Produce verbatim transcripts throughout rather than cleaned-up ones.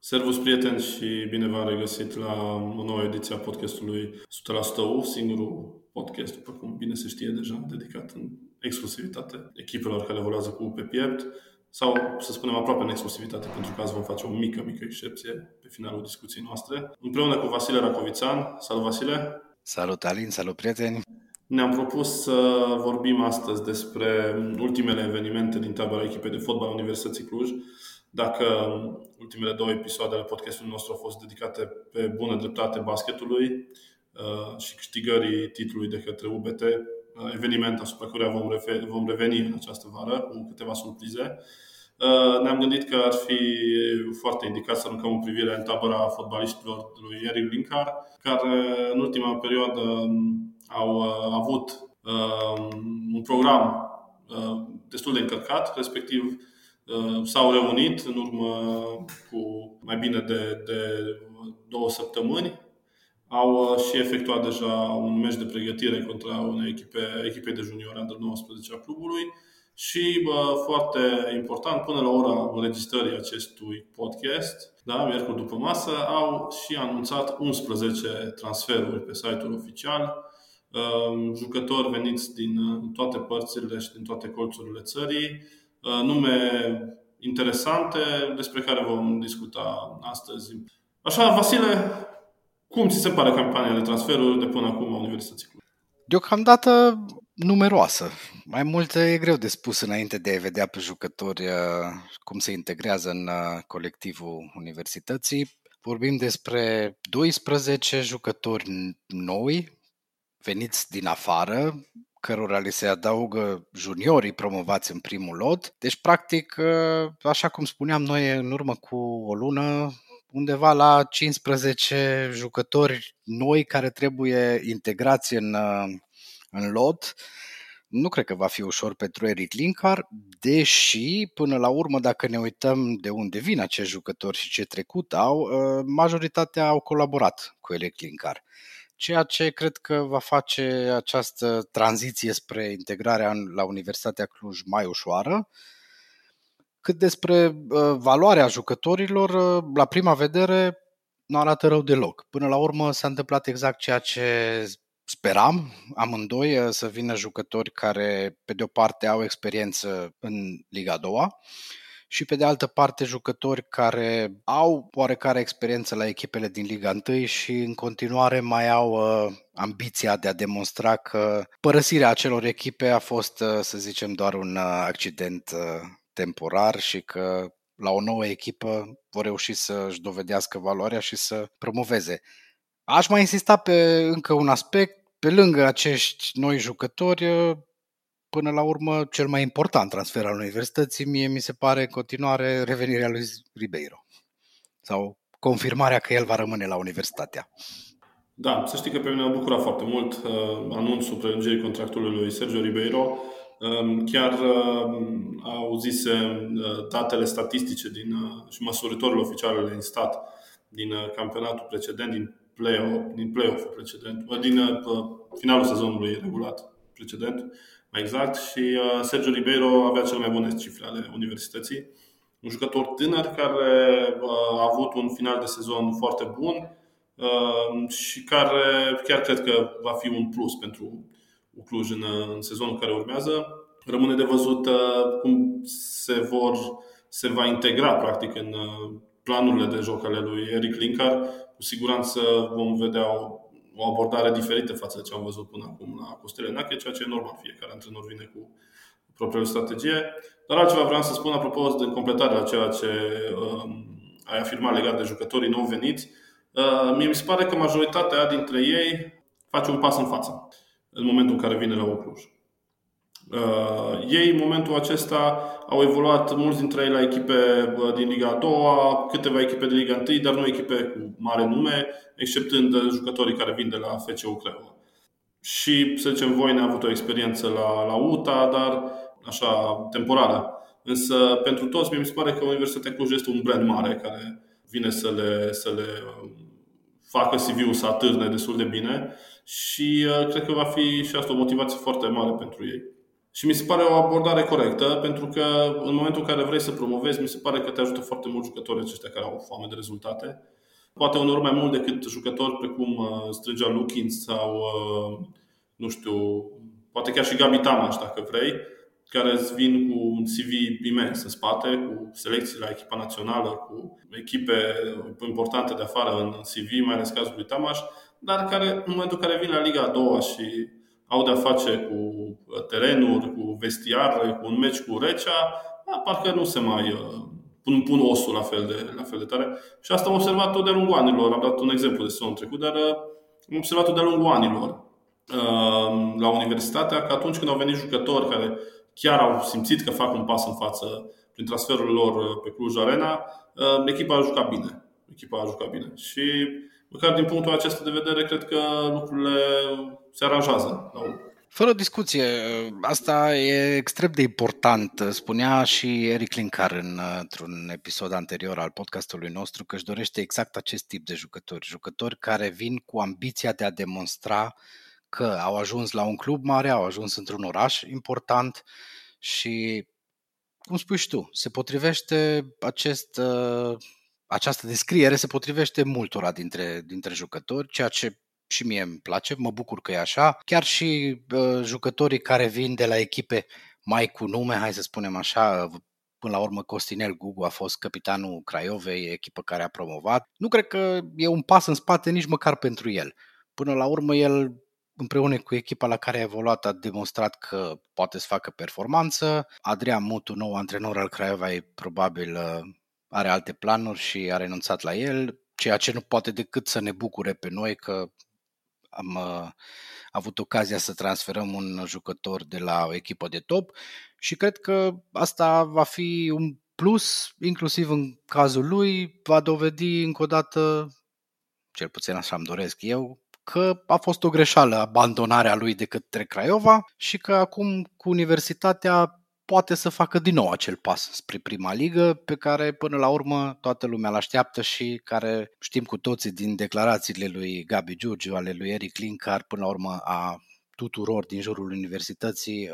Servus, prieteni, și bine v-am regăsit la o nouă ediție a podcastului o sută la sută U, singurul podcast, după cum bine se știe deja, dedicat în exclusivitate echipelor care evoluează cu pe piept, sau, să spunem, aproape în exclusivitate, pentru că azi vom face o mică, mică excepție pe finalul discuției noastre, împreună cu Vasile Racovițan. Salut, Vasile! Salut, Alin! Salut, prieteni! Ne-am propus să vorbim astăzi despre ultimele evenimente din tabăra echipei de fotbal a Universității Cluj. Dacă ultimele două episoade ale podcastului nostru au fost dedicate pe bună dreptate basketului și câștigării titlului de către U B T, eveniment asupra căruia vom reveni în această vară cu câteva surprize, ne-am gândit că ar fi foarte indicat să aruncăm o privire în tabăra fotbaliștilor lui Eric Linker, care în ultima perioadă au avut un program destul de încărcat, respectiv s-au reunit în urmă cu mai bine de, de două săptămâni. Au și efectuat deja un meci de pregătire contra unei echipe, echipe de juniori under nouăsprezece a clubului și, bă, foarte important, până la ora înregistrării acestui podcast, da, miercuri după masă, au și anunțat unsprezece transferuri pe site-ul oficial, jucători veniți din toate părțile și din toate colțurile țării, nume interesante despre care vom discuta astăzi. Așa, Vasile, cum ți se pare campania de transferuri de până acum a Universității Cluj? Deocamdată numeroasă. Mai multe e greu de spus înainte de a vedea pe jucători cum se integrează în colectivul Universității. Vorbim despre doisprezece jucători noi, veniți din afară, cărora li se adaugă juniorii promovați în primul lot. Deci, practic, așa cum spuneam noi în urmă cu o lună, undeva la cincisprezece jucători noi care trebuie integrați în, în lot. Nu cred că va fi ușor pentru Eric Linker, deși, până la urmă, dacă ne uităm de unde vin acești jucători și ce trecut au, majoritatea au colaborat cu Eric Linker. Ceea ce cred că va face această tranziție spre integrarea la Universitatea Cluj mai ușoară. Cât despre valoarea jucătorilor, la prima vedere nu arată rău deloc. Până la urmă s-a întâmplat exact ceea ce speram amândoi, să vină jucători care, pe de o parte, au experiență în Liga a doua și, pe de altă parte, jucători care au oarecare experiență la echipele din Liga întâi și în continuare mai au uh, ambiția de a demonstra că părăsirea acelor echipe a fost, uh, să zicem, doar un uh, accident uh, temporar și că la o nouă echipă vor reuși să-și dovedească valoarea și să promoveze. Aș mai insista pe încă un aspect, pe lângă acești noi jucători, uh, până la urmă, cel mai important transfer al Universității, mie mi se pare în continuare revenirea lui Ribeiro. Sau confirmarea că el va rămâne la Universitatea. Da, să știi că pe mine m-a bucurat foarte mult uh, anunțul prelungirii contractului lui Sergio Ribeiro. Uh, chiar uh, auzisem uh, datele statistice din, uh, și măsurătorile oficiale din stat din uh, campionatul precedent, din play-off, din play-off-ul precedent, uh, din uh, finalul sezonului regulat precedent. Mai exact, și Sergio Ribeiro avea cele mai bune cifre ale Universității. Un jucător tânăr care a avut un final de sezon foarte bun și care chiar cred că va fi un plus pentru Cluj în, în sezonul care urmează. Rămâne de văzut cum se vor se va integra practic în planurile de joc ale lui Eric Linker. Cu siguranță vom vedea o o abordare diferită față de ce am văzut până acum la Costele Nache, ceea ce e normal, fiecare antrenor vine cu propria strategie. Dar altceva vreau să spun apropo de completarea ceea ce um, ai afirmat legat de jucătorii nou veniți. Uh, mie mi se pare că majoritatea dintre ei face un pas în față în momentul în care vine la Cluj. Uh, ei, în momentul acesta, au evoluat mulți dintre ei la echipe din Liga a doua, câteva echipe din Liga întâi, dar nu echipe cu mare nume, exceptând jucătorii care vin de la F C U Craiova. Și, să zicem, Voine a avut o experiență la, la U T A, dar așa, temporară. Însă, pentru toți, mi se pare că Universitatea Cluj este un brand mare care vine să le, să le facă C V-ul să atârne destul de bine și uh, cred că va fi și asta o motivație foarte mare pentru ei. Și mi se pare o abordare corectă, pentru că în momentul în care vrei să promovezi, mi se pare că te ajută foarte mult jucătorii aceștia care au foame de rezultate. Poate unor mai mult decât jucători precum Strygia Luchin sau, nu știu, poate chiar și Gabi Tamaș, dacă vrei, care îți vin cu un C V imens în spate, cu selecții la echipa națională, cu echipe importante de afară în C V, mai ales cazul lui Tamaș, dar care în momentul în care vin la Liga a doua și au de-a face cu terenuri, cu vestiar, cu un meci cu Recea, parcă nu se mai pun, pun osul la fel, de, la fel de tare. Și asta am observat tot de-a lungul anilor. Am dat un exemplu de sezonul trecut, dar am observat tot de-a lungul anilor la Universitatea, că atunci când au venit jucători care chiar au simțit că fac un pas în față prin transferul lor pe Cluj Arena, echipa a jucat bine. Echipa a jucat bine. Și măcar din punctul acesta de vedere, cred că lucrurile se aranjează. Fără discuție, asta e extrem de important. Spunea și Eric Linker într-un episod anterior al podcastului nostru că își dorește exact acest tip de jucători. Jucători care vin cu ambiția de a demonstra că au ajuns la un club mare, au ajuns într-un oraș important și, cum spui și tu, se potrivește acest, această descriere, se potrivește multora dintre, dintre jucători, ceea ce și mie îmi place, mă bucur că e așa. Chiar și uh, jucătorii care vin de la echipe mai cu nume, hai să spunem așa, până la urmă Costinel Gugu a fost căpitanul Craiovei, echipă care a promovat. Nu cred că e un pas în spate nici măcar pentru el. Până la urmă el, împreună cu echipa la care a evoluat, a demonstrat că poate să facă performanță. Adrian Mutu, nou antrenor al Craiovei, probabil are alte planuri și a renunțat la el, ceea ce nu poate decât să ne bucure pe noi că am avut ocazia să transferăm un jucător de la o echipă de top și cred că asta va fi un plus, inclusiv în cazul lui, va dovedi încă o dată, cel puțin așa îmi doresc eu, că a fost o greșeală abandonarea lui de către Craiova și că acum cu Universitatea poate să facă din nou acel pas spre prima ligă pe care până la urmă toată lumea l-așteaptă și care știm cu toții din declarațiile lui Gabi Giurgiu, ale lui Eric Linker, până la urmă a tuturor din jurul Universității,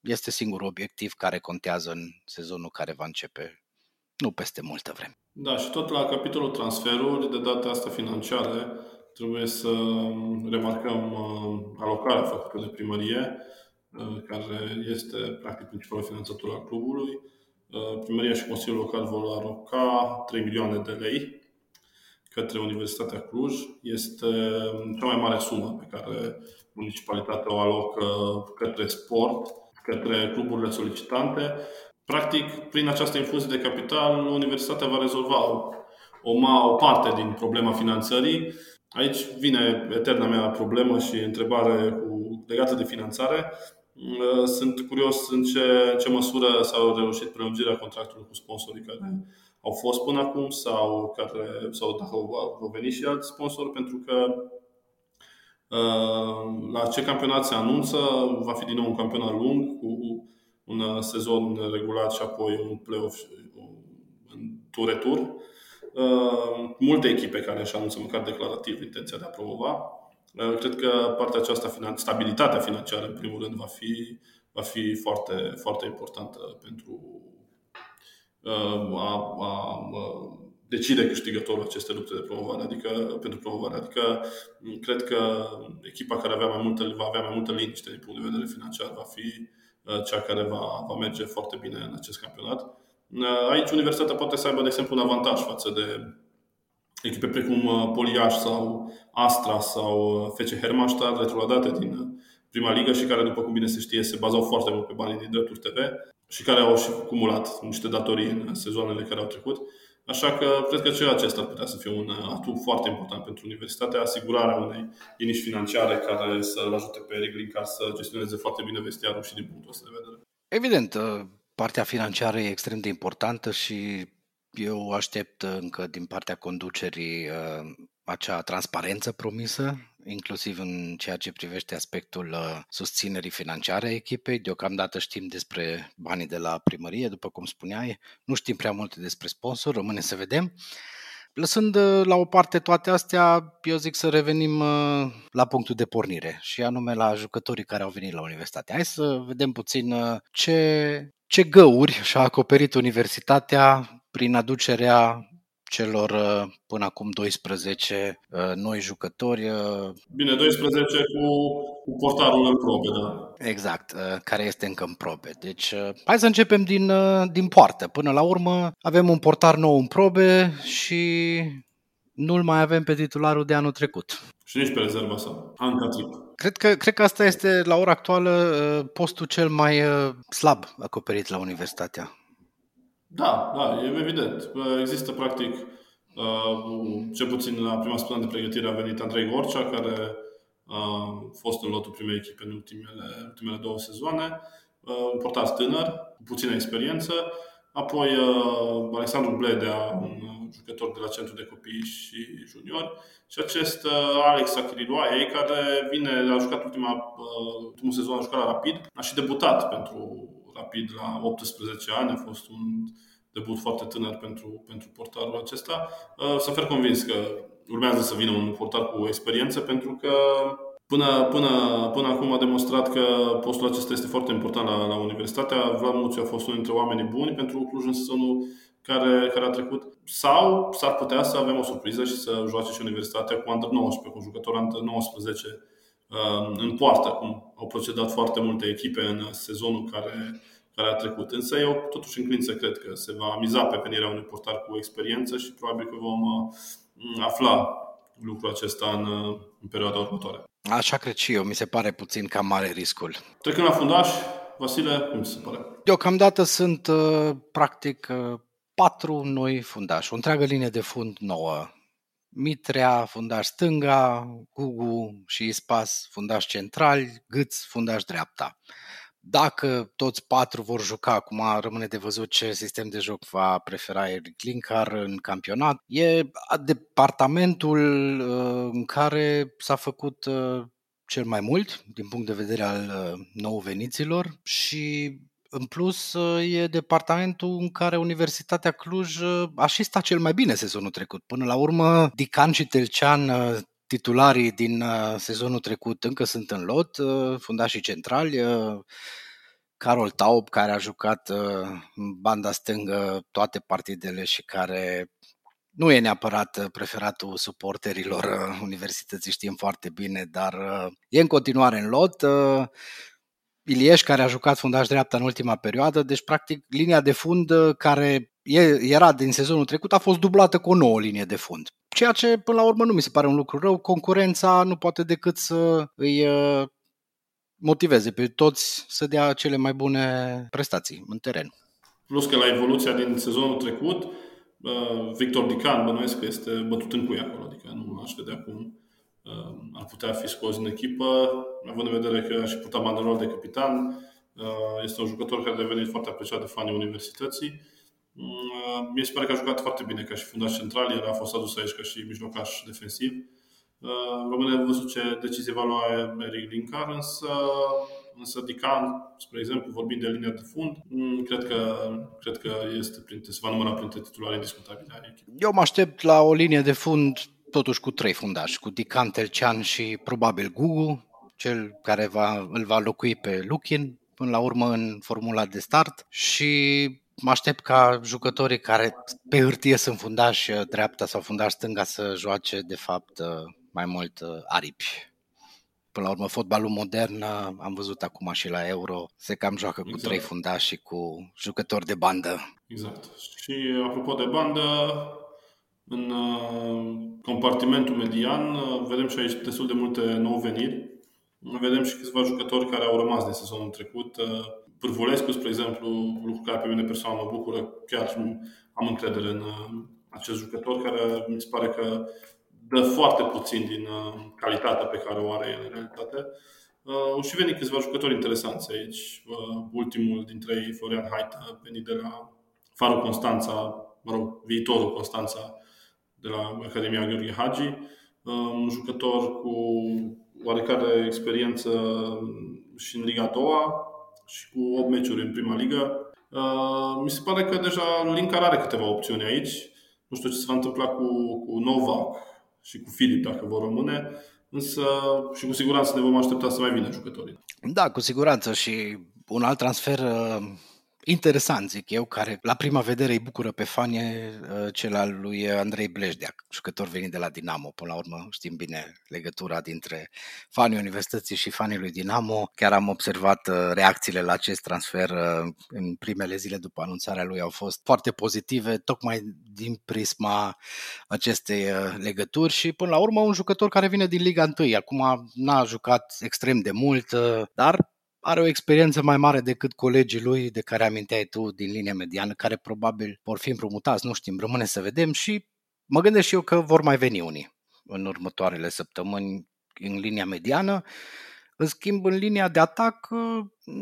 este singurul obiectiv care contează în sezonul care va începe nu peste multă vreme. Da, și tot la capitolul transferuri, de data asta financiare, trebuie să remarcăm alocarea făcută de primărie, care este practic principalul finanțator al clubului. Primăria și Consiliul Local vor aloca trei milioane de lei către Universitatea Cluj. Este cea mai mare sumă pe care municipalitatea o alocă către sport, către cluburile solicitante. Practic, prin această infuzie de capital, Universitatea va rezolva o, o parte din problema finanțării. Aici vine eterna mea problemă și întrebare cu, legată de finanțare. Sunt curios în ce, ce măsură s-au reușit prelungirea contractului cu sponsorii care au fost până acum sau, care, sau dacă au venit și alți sponsori, pentru că la ce campionat se anunță va fi din nou un campionat lung cu un sezon regulat și apoi un play-off un retur. Multe echipe care își anunță măcar declarativ intenția de a promova. Cred că partea aceasta, stabilitatea financiară, în primul rând, va fi, va fi foarte, foarte importantă pentru a, a decide câștigătorul aceste lupte de promovare, adică pentru promovare. Adică cred că echipa care avea mai multă, va avea mai multă liniște din punct de vedere financiar va fi cea care va, va merge foarte bine în acest campionat. Aici Universitatea poate să aibă, de exemplu, un avantaj față de echipe precum Poliaș sau Astra sau F C Hermannstadt, retrogradate din prima ligă și care, după cum bine se știe, se bazau foarte mult pe banii din drepturi T V și care au și cumulat niște datorii în sezoanele care au trecut. Așa că cred că ceea acesta ar putea să fie un atu foarte important pentru Universitatea, asigurarea unei liniști financiare care să-l ajute pe Eric Linker să gestioneze foarte bine vestiarul și din punctul ăsta de vedere. Evident, partea financiară e extrem de importantă și eu aștept încă din partea conducerii acea transparență promisă, inclusiv în ceea ce privește aspectul susținerii financiare a echipei. Deocamdată știm despre banii de la primărie, după cum spuneai, nu știm prea multe despre sponsor, rămâne să vedem. Lăsând la o parte toate astea, eu zic să revenim la punctul de pornire și anume la jucătorii care au venit la Universitate. Hai să vedem puțin ce, ce găuri și-a acoperit Universitatea prin aducerea celor până acum doisprezece noi jucători. Bine, doisprezece cu, cu portarul în probe, da. Exact, care este încă în probe. Deci hai să începem din, din poartă. Până la urmă avem un portar nou în probe și nu-l mai avem pe titularul de anul trecut. Și nici pe rezerva sa, Anca Tric. Cred că, cred că asta este la ora actuală postul cel mai slab acoperit la Universitatea. Da, da, e evident. Există practic, cel puțin la prima săptămână de pregătire a venit Andrei Horcia, care a fost în lotul primei echipe în ultimele, ultimele două sezoane, un portar tânăr, cu puțină experiență. Apoi Alexandru Bledea, un jucător de la centru de copii și juniori, și acest Alex Achirloaie, care vine, a jucat ultima, ultimul sezon, a jucat la Rapid, a și debutat pentru Rapid la optsprezece ani, a fost un debut foarte tânăr pentru, pentru portarul acesta. Să fiu convins că urmează să vină un portar cu experiență, pentru că până, până, până acum a demonstrat că postul acesta este foarte important la, la Universitatea. Vlad Muțiu a fost unul dintre oamenii buni pentru Cluj în sezonul care, care a trecut. Sau s-ar putea să avem o surpriză și să joace și Universitatea cu under nouăsprezece, cu jucători under nouăsprezece în poartă, cum au procedat foarte multe echipe în sezonul care, care a trecut. Însă eu totuși înclin să cred că se va miza pe venirea unui portar cu experiență și probabil că vom afla lucrul acesta în, în perioada următoare. Așa cred și eu, mi se pare puțin cam mare riscul. Trecând la fundaș, Vasile, cum se pare? Deocamdată sunt practic patru noi fundași, o întreagă linie de fund nouă. Mitrea, fundaș stânga, Gugu și Ispas, fundaș centrali, Guts, fundaș dreapta. Dacă toți patru vor juca, acum rămâne de văzut ce sistem de joc va prefera Eric Linker în campionat. E departamentul în care s-a făcut cel mai mult din punct de vedere al nouveniților și în plus, e departamentul în care Universitatea Cluj a și stat cel mai bine sezonul trecut. Până la urmă, Dican și Telcean, titularii din sezonul trecut, încă sunt în lot, fundașii centrali. Carol Taub, care a jucat în banda stângă toate partidele și care nu e neapărat preferatul suporterilor Universității, știm foarte bine, dar e în continuare în lot. Ilieș, care a jucat fundaș dreapta în ultima perioadă, deci practic linia de fund care era din sezonul trecut a fost dublată cu o nouă linie de fund. Ceea ce până la urmă nu mi se pare un lucru rău, concurența nu poate decât să îi motiveze pe toți să dea cele mai bune prestații în teren. Plus că la evoluția din sezonul trecut, Victor Dican bănuiesc că este bătut în cui acolo, adică nu aș vedea cum ar putea fi scos în echipă, având în vedere că și purta banderol de capitan. Este un jucător care a devenit foarte apreciat de fanii Universității. Mi se pare că a jucat foarte bine ca și fundaș central, el a fost adus aici ca și mijlocaș defensiv. Rămâne văzut ce decizie va lua Eric Linker, însă, însă Dican, spre exemplu, vorbind de linia de fund, cred că, cred că este printre, se va număra printre titularii discutabile ale echipei. Eu mă aștept la o linie de fund totuși cu trei fundași, cu Dican, Telcean și probabil Gugu, cel care va, îl va locui pe Luchin, până la urmă în formula de start, și mă aștept ca jucătorii care pe hârtie sunt fundași dreapta sau fundași stânga să joace de fapt mai mult aripi. Până la urmă, fotbalul modern, am văzut acum și la Euro, se cam joacă exact cu trei fundași și cu jucători de bandă. Exact. Și apropo de bandă, în compartimentul median vedem și aici destul de multe nouveniri. Vedem și câțiva jucători care au rămas din sezonul trecut. Pârvulescu, spre exemplu, lucru care pe mine personal mă bucură, chiar am încredere în acest jucător care mi se pare că dă foarte puțin din calitatea pe care o are el în realitate. Au și venit câțiva jucători interesanți aici. Ultimul dintre ei, Florian Haita, venit de la Farul Constanța, mă rog, viitorul Constanța, de la Academia Gheorghe Hagi, un jucător cu oarecare experiență și în Liga a doua și cu opt meciuri în prima ligă. Mi se pare că deja Linker are câteva opțiuni aici. Nu știu ce se va întâmpla cu, cu Nova și cu Filip dacă vor rămâne, însă și cu siguranță ne vom aștepta să mai vină jucătorii. Da, cu siguranță, și un alt transfer uh, interesant, zic eu, care la prima vedere îi bucură pe fani, uh, cel al lui Andrei Bledea, jucător venit de la Dinamo. Până la urmă știm bine legătura dintre fanii Universității și fanii lui Dinamo. Chiar am observat uh, reacțiile la acest transfer uh, în primele zile după anunțarea lui au fost foarte pozitive, tocmai din prisma acestei uh, legături și până la urmă un jucător care vine din Liga unu. Acum n-a jucat extrem de mult, uh, dar are o experiență mai mare decât colegii lui de care aminteai tu din linia mediană, care probabil vor fi împrumutați, nu știm, rămâne să vedem, și mă gândesc și eu că vor mai veni unii în următoarele săptămâni în linia mediană. În schimb, în linia de atac,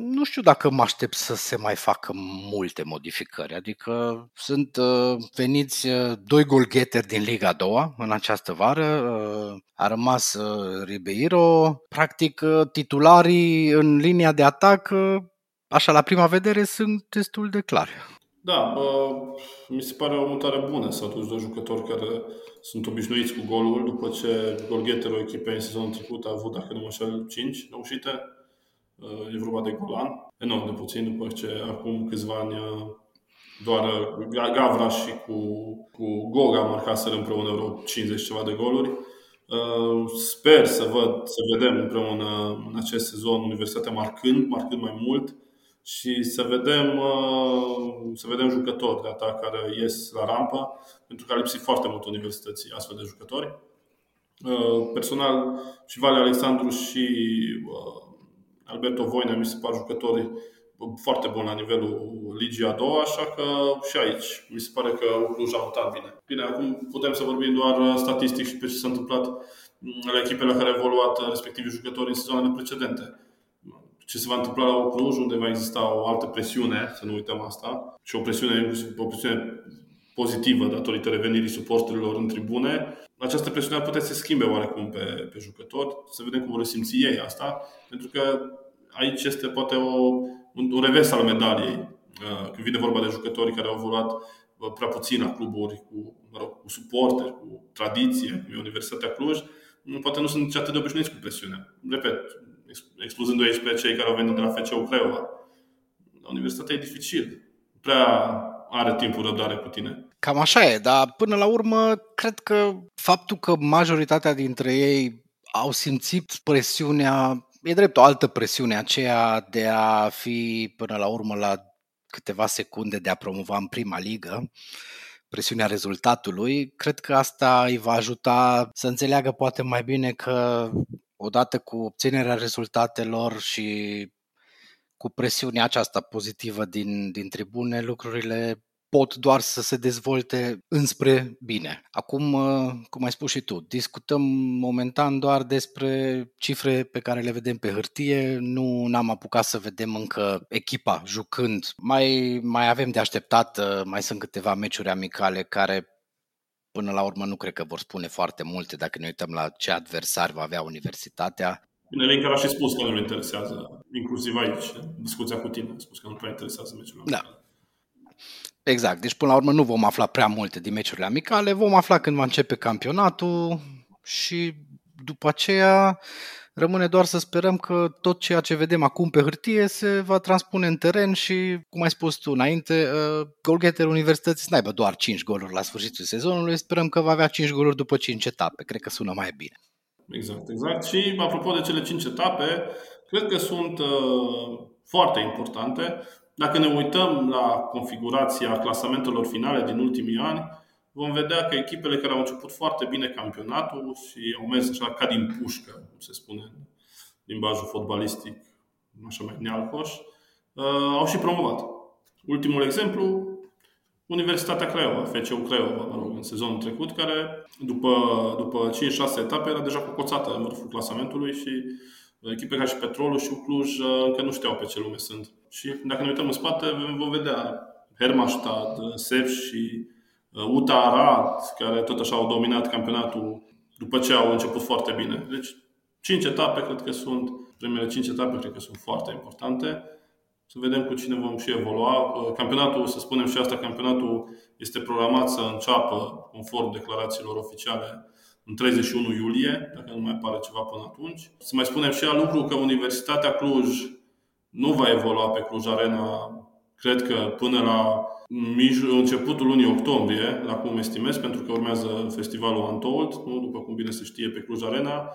nu știu dacă mă aștept să se mai facă multe modificări, adică sunt veniți doi golgheteri din Liga a doua în această vară, a rămas Ribeiro, practic titularii în linia de atac, așa la prima vedere, sunt destul de clari. Da, mi se pare o mutare bună să aduci doi jucători care sunt obișnuiți cu golul, după ce golgheterul echipei în sezonul trecut a avut, dacă nu mă înșel, cinci reușite. E vorba de Golan, enorm de puțin, după ce acum câțiva ani doar Gavra și cu, cu Goga marcaseră împreună vreo cincizeci ceva de goluri. Sper să văd, să vedem împreună în acest sezon Universitatea marcând, marcând mai mult. Și să vedem, să vedem jucători de atac care ies la rampă, pentru că a lipsit foarte mult Universității astfel de jucători. Personal, și Vale Alexandru și Alberto Voine mi se par jucători foarte buni la nivelul Ligii a doua, așa că și aici mi se pare că Cluj a mutat bine. Bine, acum putem să vorbim doar statistic și pe ce s-a întâmplat la echipele la care au evoluat respectivii jucători în sezoanele precedente. Ce se va întâmpla la Cluj, unde va exista o altă presiune, să nu uităm asta, și o presiune, o presiune pozitivă datorită revenirii suporterilor în tribune. Această presiune ar putea să se schimbe oarecum pe, pe jucători, să vedem cum resimți ei asta, pentru că aici este poate o, un, un revers al medaliei. Când vine vorba de jucătorii care au evoluat prea puțin la cluburi cu, mă rog, cu suporteri, cu tradiție, cum e Universitatea Cluj, poate nu sunt nici atât de obișnuiți cu presiunea. Repet, excluzând aici pe cei care au venit de la F C U Craiova. La Universitatea e dificil. Prea are timpul răbdare cu tine. Cam așa e, dar până la urmă cred că faptul că majoritatea dintre ei au simțit presiunea, e drept o altă presiune, aceea de a fi până la urmă la câteva secunde de a promova în prima ligă, presiunea rezultatului, cred că asta îi va ajuta să înțeleagă poate mai bine că odată cu obținerea rezultatelor și cu presiunea aceasta pozitivă din, din tribune, lucrurile pot doar să se dezvolte înspre bine. Acum, cum ai spus și tu, discutăm momentan doar despre cifre pe care le vedem pe hârtie, nu n-am apucat să vedem încă echipa jucând. Mai, mai avem de așteptat, mai sunt câteva meciuri amicale care până la urmă nu cred că vor spune foarte multe dacă ne uităm la ce adversari va avea Universitatea. Bine, Linker a și spus că nu-l interesează, inclusiv aici, discuția cu tine, a spus că nu prea interesează meciul amical. Da. Exact, deci până la urmă nu vom afla prea multe din meciurile amicale, vom afla când va începe campionatul și după aceea rămâne doar să sperăm că tot ceea ce vedem acum pe hârtie se va transpune în teren și, cum ai spus tu înainte, golgheterul Universității să n-aibă doar cinci goluri la sfârșitul sezonului, sperăm că va avea cinci goluri după cinci etape, cred că sună mai bine. Exact, exact. Și apropo de cele cinci etape, cred că sunt uh, foarte importante. Dacă ne uităm la configurația clasamentelor finale din ultimii ani, vom vedea că echipele care au început foarte bine campionatul și au mers așa ca din pușcă, cum se spune în limbajul fotbalistic, așa mai nealcoș, au și promovat. Ultimul exemplu, Universitatea Craiova, F C U Craiova, mă rog, în sezonul trecut, care după, după cinci șase etape era deja cocoțată în vârful clasamentului și echipe ca și Petrolul și Cluj încă nu știau pe ce lume sunt. Și dacă ne uităm în spate, vom vedea Hermannstadt, Sef și U T A Arad, care tot așa au dominat campionatul după ce au început foarte bine. Deci cinci etape, cred că sunt, primele cinci etape cred că sunt foarte importante. să vedem cu cine vom și evolua. Campionatul, să spunem și asta, campionatul este programat să înceapă, conform declarațiilor oficiale, în treizeci și unu iulie, dacă nu mai apare ceva până atunci. Să mai spunem și al lucru că Universitatea Cluj nu va evolua pe Cluj Arena, cred că până la începutul lunii octombrie, la cum estimez, pentru că urmează festivalul Untold, nu? După cum bine se știe, pe Cluj Arena,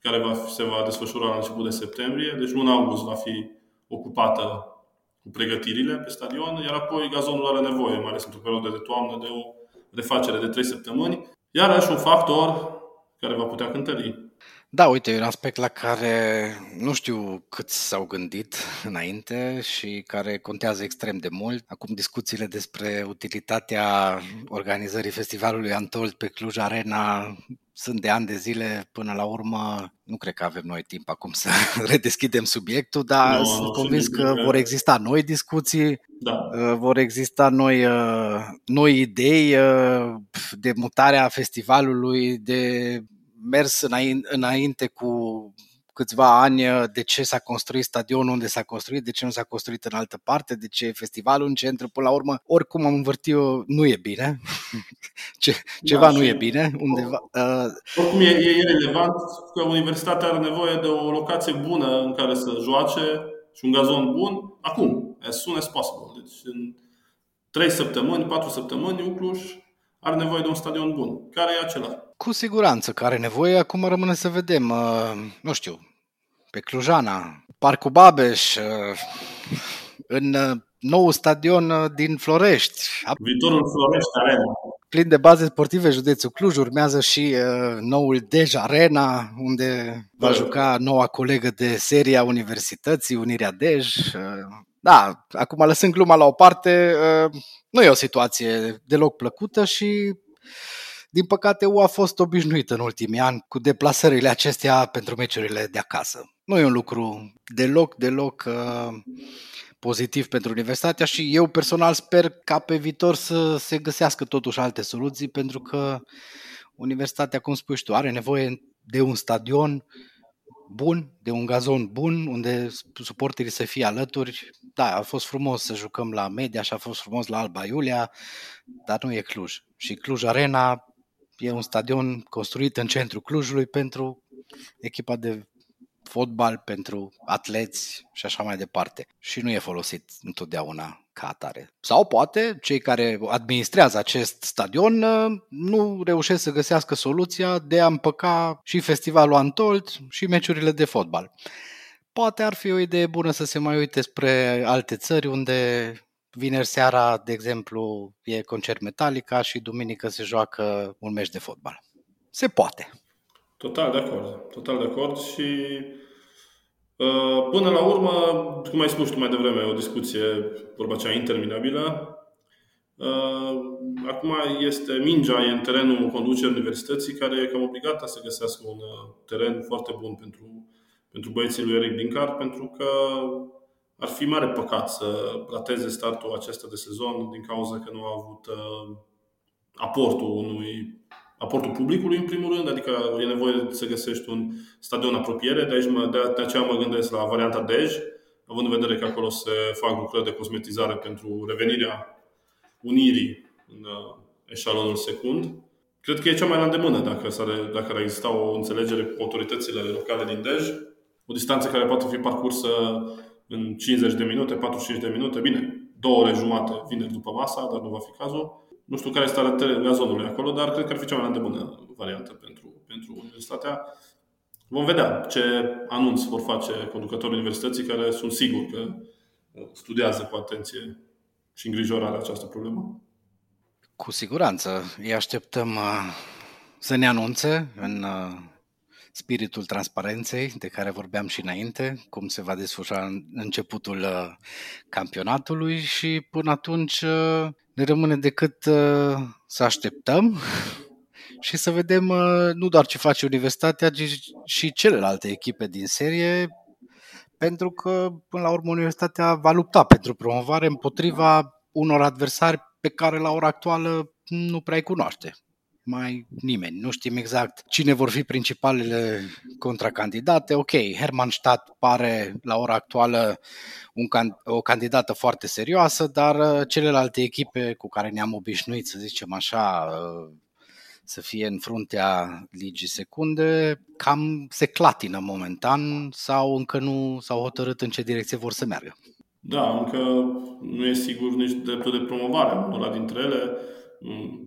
care va, se va desfășura la început de septembrie. Deci luna august va fi ocupată cu pregătirile pe stadion, iar apoi gazonul are nevoie, mai ales într-o perioadă de toamnă, de o refacere de trei săptămâni. Iarăși un factor care va putea cântări. Da, uite, e un aspect la care nu știu câți s-au gândit înainte și care contează extrem de mult. Acum discuțiile despre utilitatea organizării festivalului Untold pe Cluj Arena sunt de ani de zile. Până la urmă, nu cred că avem noi timp acum să redeschidem subiectul, dar no, sunt convins că vor exista noi discuții, da. Vor exista noi, noi idei de mutarea festivalului, de mers înainte cu câțiva ani, de ce s-a construit stadionul, unde s-a construit, de ce nu s-a construit în altă parte, de ce festivalul în centru, până la urmă, oricum am învârtit eu, nu e bine, ce, ceva da, nu e bine. Undeva, uh... Oricum e, e relevant că universitatea are nevoie de o locație bună în care să joace și un gazon bun, acum, as soon as possible. Deci în trei săptămâni, patru săptămâni, Cluj are nevoie de un stadion bun, care e acela. Cu siguranță că are nevoie, acum rămâne să vedem, uh, nu știu, pe Clujana, Parcul Babeș, uh, în uh, nou stadion uh, din Florești. Viitorul Florești Arena. Plin de baze sportive, județul Cluj, urmează și uh, noul Dej Arena, unde da. va juca noua colegă de seria Universității, Unirea Dej. Uh, da, acum lăsând gluma la o parte, uh, nu e o situație deloc plăcută și... Din păcate, U a fost obișnuită în ultimii ani cu deplasările acestea pentru meciurile de acasă. Nu e un lucru deloc, deloc uh, pozitiv pentru universitatea și eu personal sper ca pe viitor să se găsească totuși alte soluții, pentru că universitatea, cum spui tu, are nevoie de un stadion bun, de un gazon bun, unde suporterii să fie alături. Da, a fost frumos să jucăm la Media și a fost frumos la Alba Iulia, dar nu e Cluj. Și Cluj Arena... E un stadion construit în centrul Clujului pentru echipa de fotbal, pentru atleți și așa mai departe. Și nu e folosit întotdeauna ca atare. Sau poate cei care administrează acest stadion nu reușesc să găsească soluția de a împăca și festivalul Untold și meciurile de fotbal. Poate ar fi o idee bună să se mai uite spre alte țări unde... Vineri seara, de exemplu, e concert Metallica și duminică se joacă un meci de fotbal. Se poate. Total de acord. Total de acord și până la urmă, cum ai spus tu mai devreme, o discuție, vorba cea interminabilă. Acum este mingea e în terenul conducerii universității, care e cam obligată să găsească un teren foarte bun pentru, pentru băieții lui Eric Linker, pentru că ar fi mare păcat să rateze startul acesta de sezon din cauza că nu a avut uh, aportul unui aportul publicului, în primul rând, adică e nevoie să găsești un stadion apropiere, de, aici mă, de, de aceea mă gândesc la varianta Dej, având în vedere că acolo se fac lucrări de cosmetizare pentru revenirea unirii în uh, eșalonul secund. Cred că e cea mai la îndemână dacă, s-ar, dacă ar exista o înțelegere cu autoritățile locale din Dej, o distanță care poate fi parcursă în cincizeci de minute, patruzeci și cinci de minute, bine, două ore jumate vineri după masa, dar nu va fi cazul. Nu știu care este starea gazonului acolo, dar cred că ar fi cea mai bună variantă pentru, pentru universitatea. Vom vedea ce anunț vor face conducătorii universității, care sunt sigur că studiază cu atenție și îngrijorare această problemă. Cu siguranță. Îi așteptăm să ne anunțe în... spiritul transparenței de care vorbeam și înainte, cum se va desfășura în începutul campionatului și până atunci ne rămâne decât să așteptăm și să vedem nu doar ce face universitatea, ci și celelalte echipe din serie, pentru că până la urmă universitatea va lupta pentru promovare împotriva unor adversari pe care la ora actuală nu prea îi cunoaște. mai nimeni. Nu știm exact cine vor fi principalele contracandidate. Ok, Hermannstadt pare la ora actuală un, o candidată foarte serioasă, dar celelalte echipe cu care ne-am obișnuit, să zicem așa, să fie în fruntea ligii secunde, cam se clatină momentan sau încă nu s-au hotărât în ce direcție vor să meargă. Da, încă nu e sigur nici dreptul de promovare unora dintre ele. În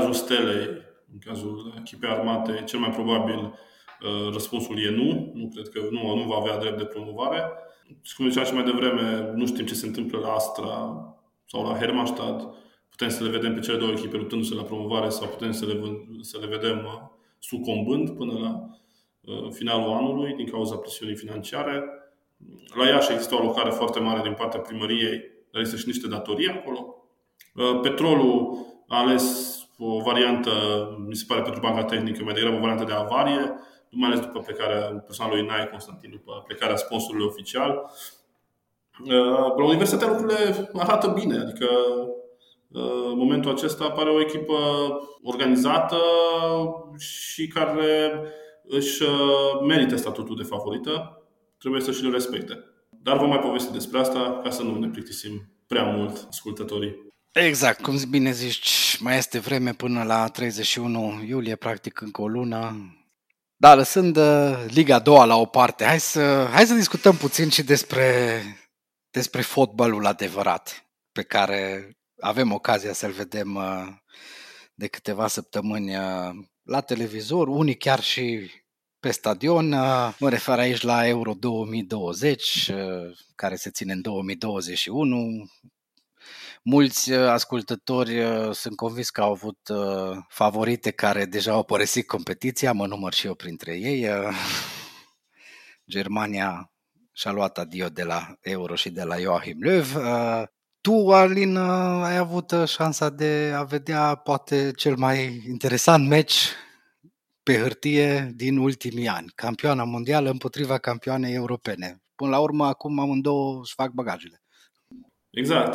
cazul Stelei, în cazul echipei armate, cel mai probabil răspunsul e nu. Nu cred că nu, nu va avea drept de promovare. Cum ziceam și mai devreme, nu știm ce se întâmplă la Astra sau la Hermannstadt. Putem să le vedem pe cele două echipe luptându-se la promovare sau putem să le, să le vedem sucombând până la finalul anului din cauza presiunii financiare. La Iași există o alocare foarte mare din partea primăriei, dar există și niște datorii acolo. Petrolul a ales o variantă, mi se pare, pentru banca tehnică, mai degrabă o variantă de avarie, mai ales după plecarea persoanului Nae Constantin, după plecarea sponsorului oficial. La Universitatea lucrurile arată bine, adică în momentul acesta apare o echipă organizată și care își merită statutul de favorită. Trebuie să și le respecte. Dar vom mai povesti despre asta ca să nu ne plictisim prea mult ascultătorii. Exact, cum bine zici, mai este vreme până la treizeci și unu iulie, practic încă o lună. Dar lăsând Liga a doua la o parte, hai să, hai să discutăm puțin și despre, despre fotbalul adevărat pe care avem ocazia să-l vedem de câteva săptămâni la televizor, unii chiar și pe stadion. Mă refer aici la Euro două mii douăzeci, care se ține în două mii douăzeci și unu. Mulți ascultători sunt convins că au avut favorite care deja au părăsit competiția, mă număr și eu printre ei. Germania și-a luat adio de la Euro și de la Joachim Löw. Tu, Alin, ai avut șansa de a vedea poate cel mai interesant meci pe hârtie din ultimii ani, campioana mondială împotriva campioanei europene. Până la urmă, acum amândouă își fac bagajele. Exact.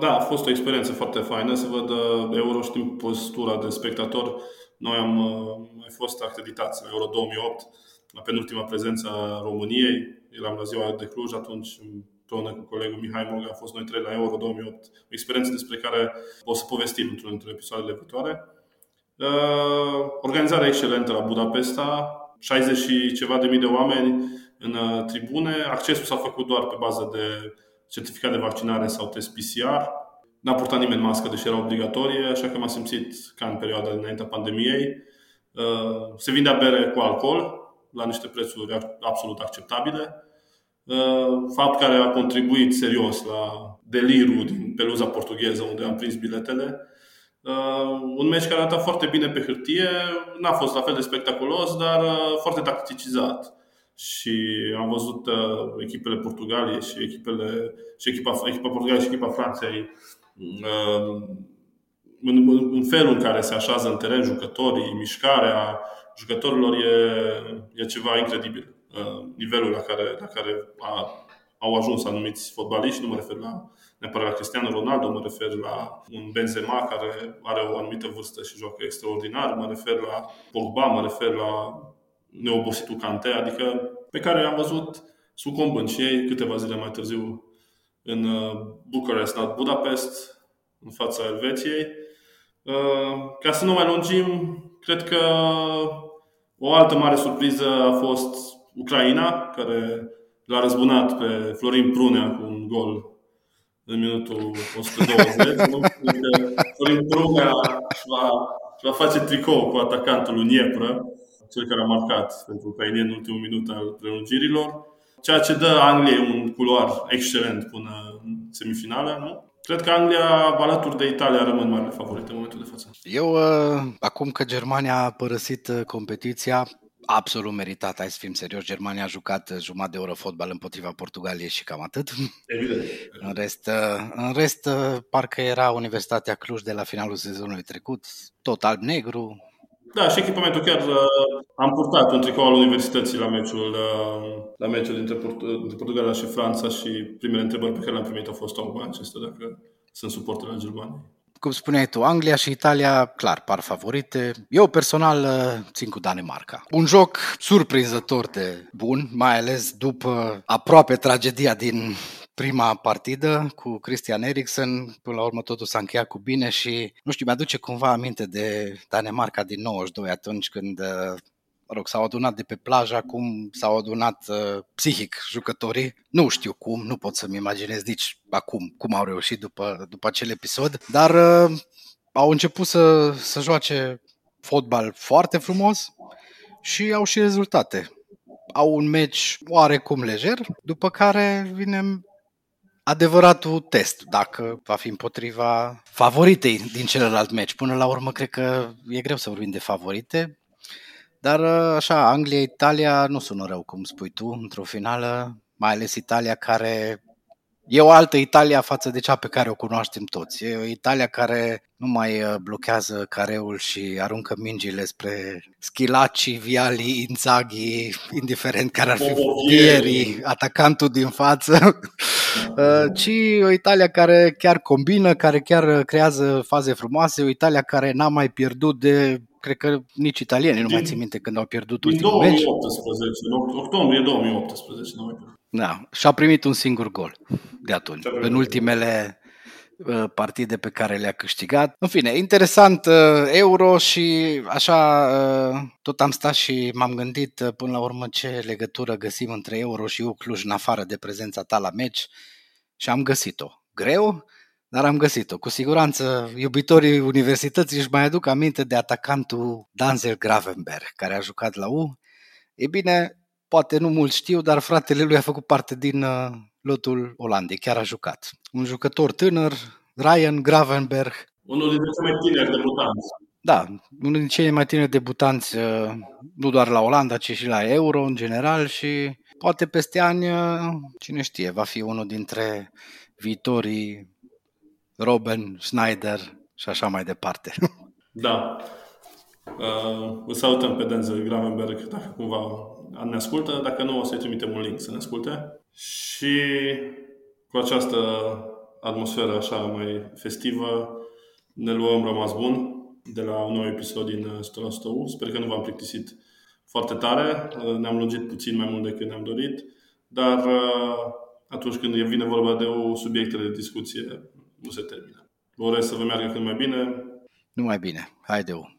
Da, a fost o experiență foarte faină să văd Euro, știm postura de spectator. Noi am mai fost acreditați la Euro două mii opt, la penultima prezență a României. Eram la ziua de Cluj atunci, împreună cu colegul Mihai Moga, a fost noi trei la Euro două mii opt. O experiență despre care o să povestim într-unul dintre episoadele viitoare. Organizarea excelentă la Budapesta, șaizeci și ceva de mii de oameni în tribune. Accesul s-a făcut doar pe bază de certificat de vaccinare sau test P C R. N-a purtat nimeni mască, deși era obligatorie, așa că m-am simțit ca în perioada dinaintea pandemiei. Se vindea bere cu alcool la niște prețuri absolut acceptabile. Fapt care a contribuit serios la delirul din peluza portugheză unde am prins biletele. Un meci care arată foarte bine pe hârtie, n-a fost la fel de spectaculos, dar foarte tacticizat. Și am văzut echipele Portugaliei și, echipele, și echipa, echipa Portugaliei și echipa Franței în, în felul în care se așează în teren jucătorii, mișcarea jucătorilor e, e ceva incredibil. Nivelul la care, la care a, au ajuns anumiți fotbaliști, nu mă refer la neapărat la Cristiano Ronaldo, mă refer la un Benzema care are o anumită vârstă și joacă extraordinar, mă refer la Pogba, mă refer la neobositul Kanté, adică pe care am văzut sucombând și ei câteva zile mai târziu în Bucharest, la Budapest, în fața Elveției. Ca să nu mai lungim, cred că o altă mare surpriză a fost Ucraina, care l-a răzbunat pe Florin Prunea cu un gol în minutul o sută douăzeci. Nu? Florin Prunea va, va face tricou cu atacantul lui Dniepră, cel care a marcat pentru ucrainieni în ultimul minut al prelungirilor, ceea ce dă Angliei un culoar excelent până în semifinală, nu? Cred că Anglia, alături de Italia, rămân marele favorite în momentul de față. Eu, acum că Germania a părăsit competiția, absolut meritat, hai să fim serios, Germania a jucat jumătate de oră fotbal împotriva Portugaliei și cam atât. Evident. În rest, în rest parcă era Universitatea Cluj de la finalul sezonului trecut, tot alb-negru. Da, și echipamentul chiar am purtat un tricou al Universității la meciul, la meciul dintre Portugalia și Franța și primele întrebări pe care le-am primit au fost acestea, dacă sunt suporteri al Germaniei. cum spuneai tu, Anglia și Italia, clar, par favorite. Eu personal țin cu Danemarca. Un joc surprinzător de bun, mai ales după aproape tragedia din prima partidă cu Christian Eriksen, până la urmă totul s-a încheiat cu bine și, nu știu, mi-aduce cumva aminte de Danemarca din nouăzeci și doi, atunci când, mă rog, s-au adunat de pe plajă, acum s-au adunat uh, psihic jucătorii. Nu știu cum, nu pot să-mi imaginez nici acum cum au reușit după, după acel episod, dar uh, au început să, să joace fotbal foarte frumos și au și rezultate. Au un meci oarecum lejer, după care vine adevăratul test, dacă va fi împotriva favoritei din celălalt meci. Până la urmă, cred că e greu să vorbim de favorite, dar așa, Anglia, Italia nu sună rău, cum spui tu, într-o finală, mai ales Italia care e o altă Italia față de cea pe care o cunoaștem toți. E o Italia care nu mai blochează careul și aruncă mingile spre Schillaci, Viali, Inzaghi, indiferent care ar fi Vieri, atacantul din față, ci o Italia care chiar combină, care chiar creează faze frumoase, o Italia care n-a mai pierdut de... Cred că nici italienii nu mai țin minte când au pierdut ultimul meci. Din două mii optsprezece, în octombrie două mii optsprezece. Da, și-a primit un singur gol de atunci, în ultimele partide pe care le-a câștigat. În fine, interesant Euro și așa tot am stat și m-am gândit până la urmă ce legătură găsim între Euro și Cluj în afară de prezența ta la meci și am găsit-o. Greu? Dar am găsit-o. Cu siguranță iubitorii universității își mai aduc aminte de atacantul Danzel Gravenberg, care a jucat la U. E bine, poate nu mulți știu, dar fratele lui a făcut parte din uh, lotul Olandei, chiar a jucat. Un jucător tânăr, Ryan Gravenberg. Unul dintre cei mai tineri debutanți. Da, unul dintre cei mai tineri debutanți, uh, nu doar la Olanda, ci și la Euro în general și poate peste ani, uh, cine știe, va fi unul dintre viitorii Robben, Schneider și așa mai departe. Da. Uh, îl salutăm pe Denzel Gravenberg dacă cumva ne ascultă. Dacă nu, o să-i trimitem un link să ne asculte. Și cu această atmosferă așa mai festivă ne luăm rămas bun de la un nou episod din o sută la sută U. Sper că nu v-am plictisit foarte tare. Uh, ne-am lungit puțin mai mult decât ne-am dorit. Dar uh, atunci când vine vorba de o subiecte de discuție, nu se termină. Vă urez să vă meargă cât mai bine. Numai bine. Haideu!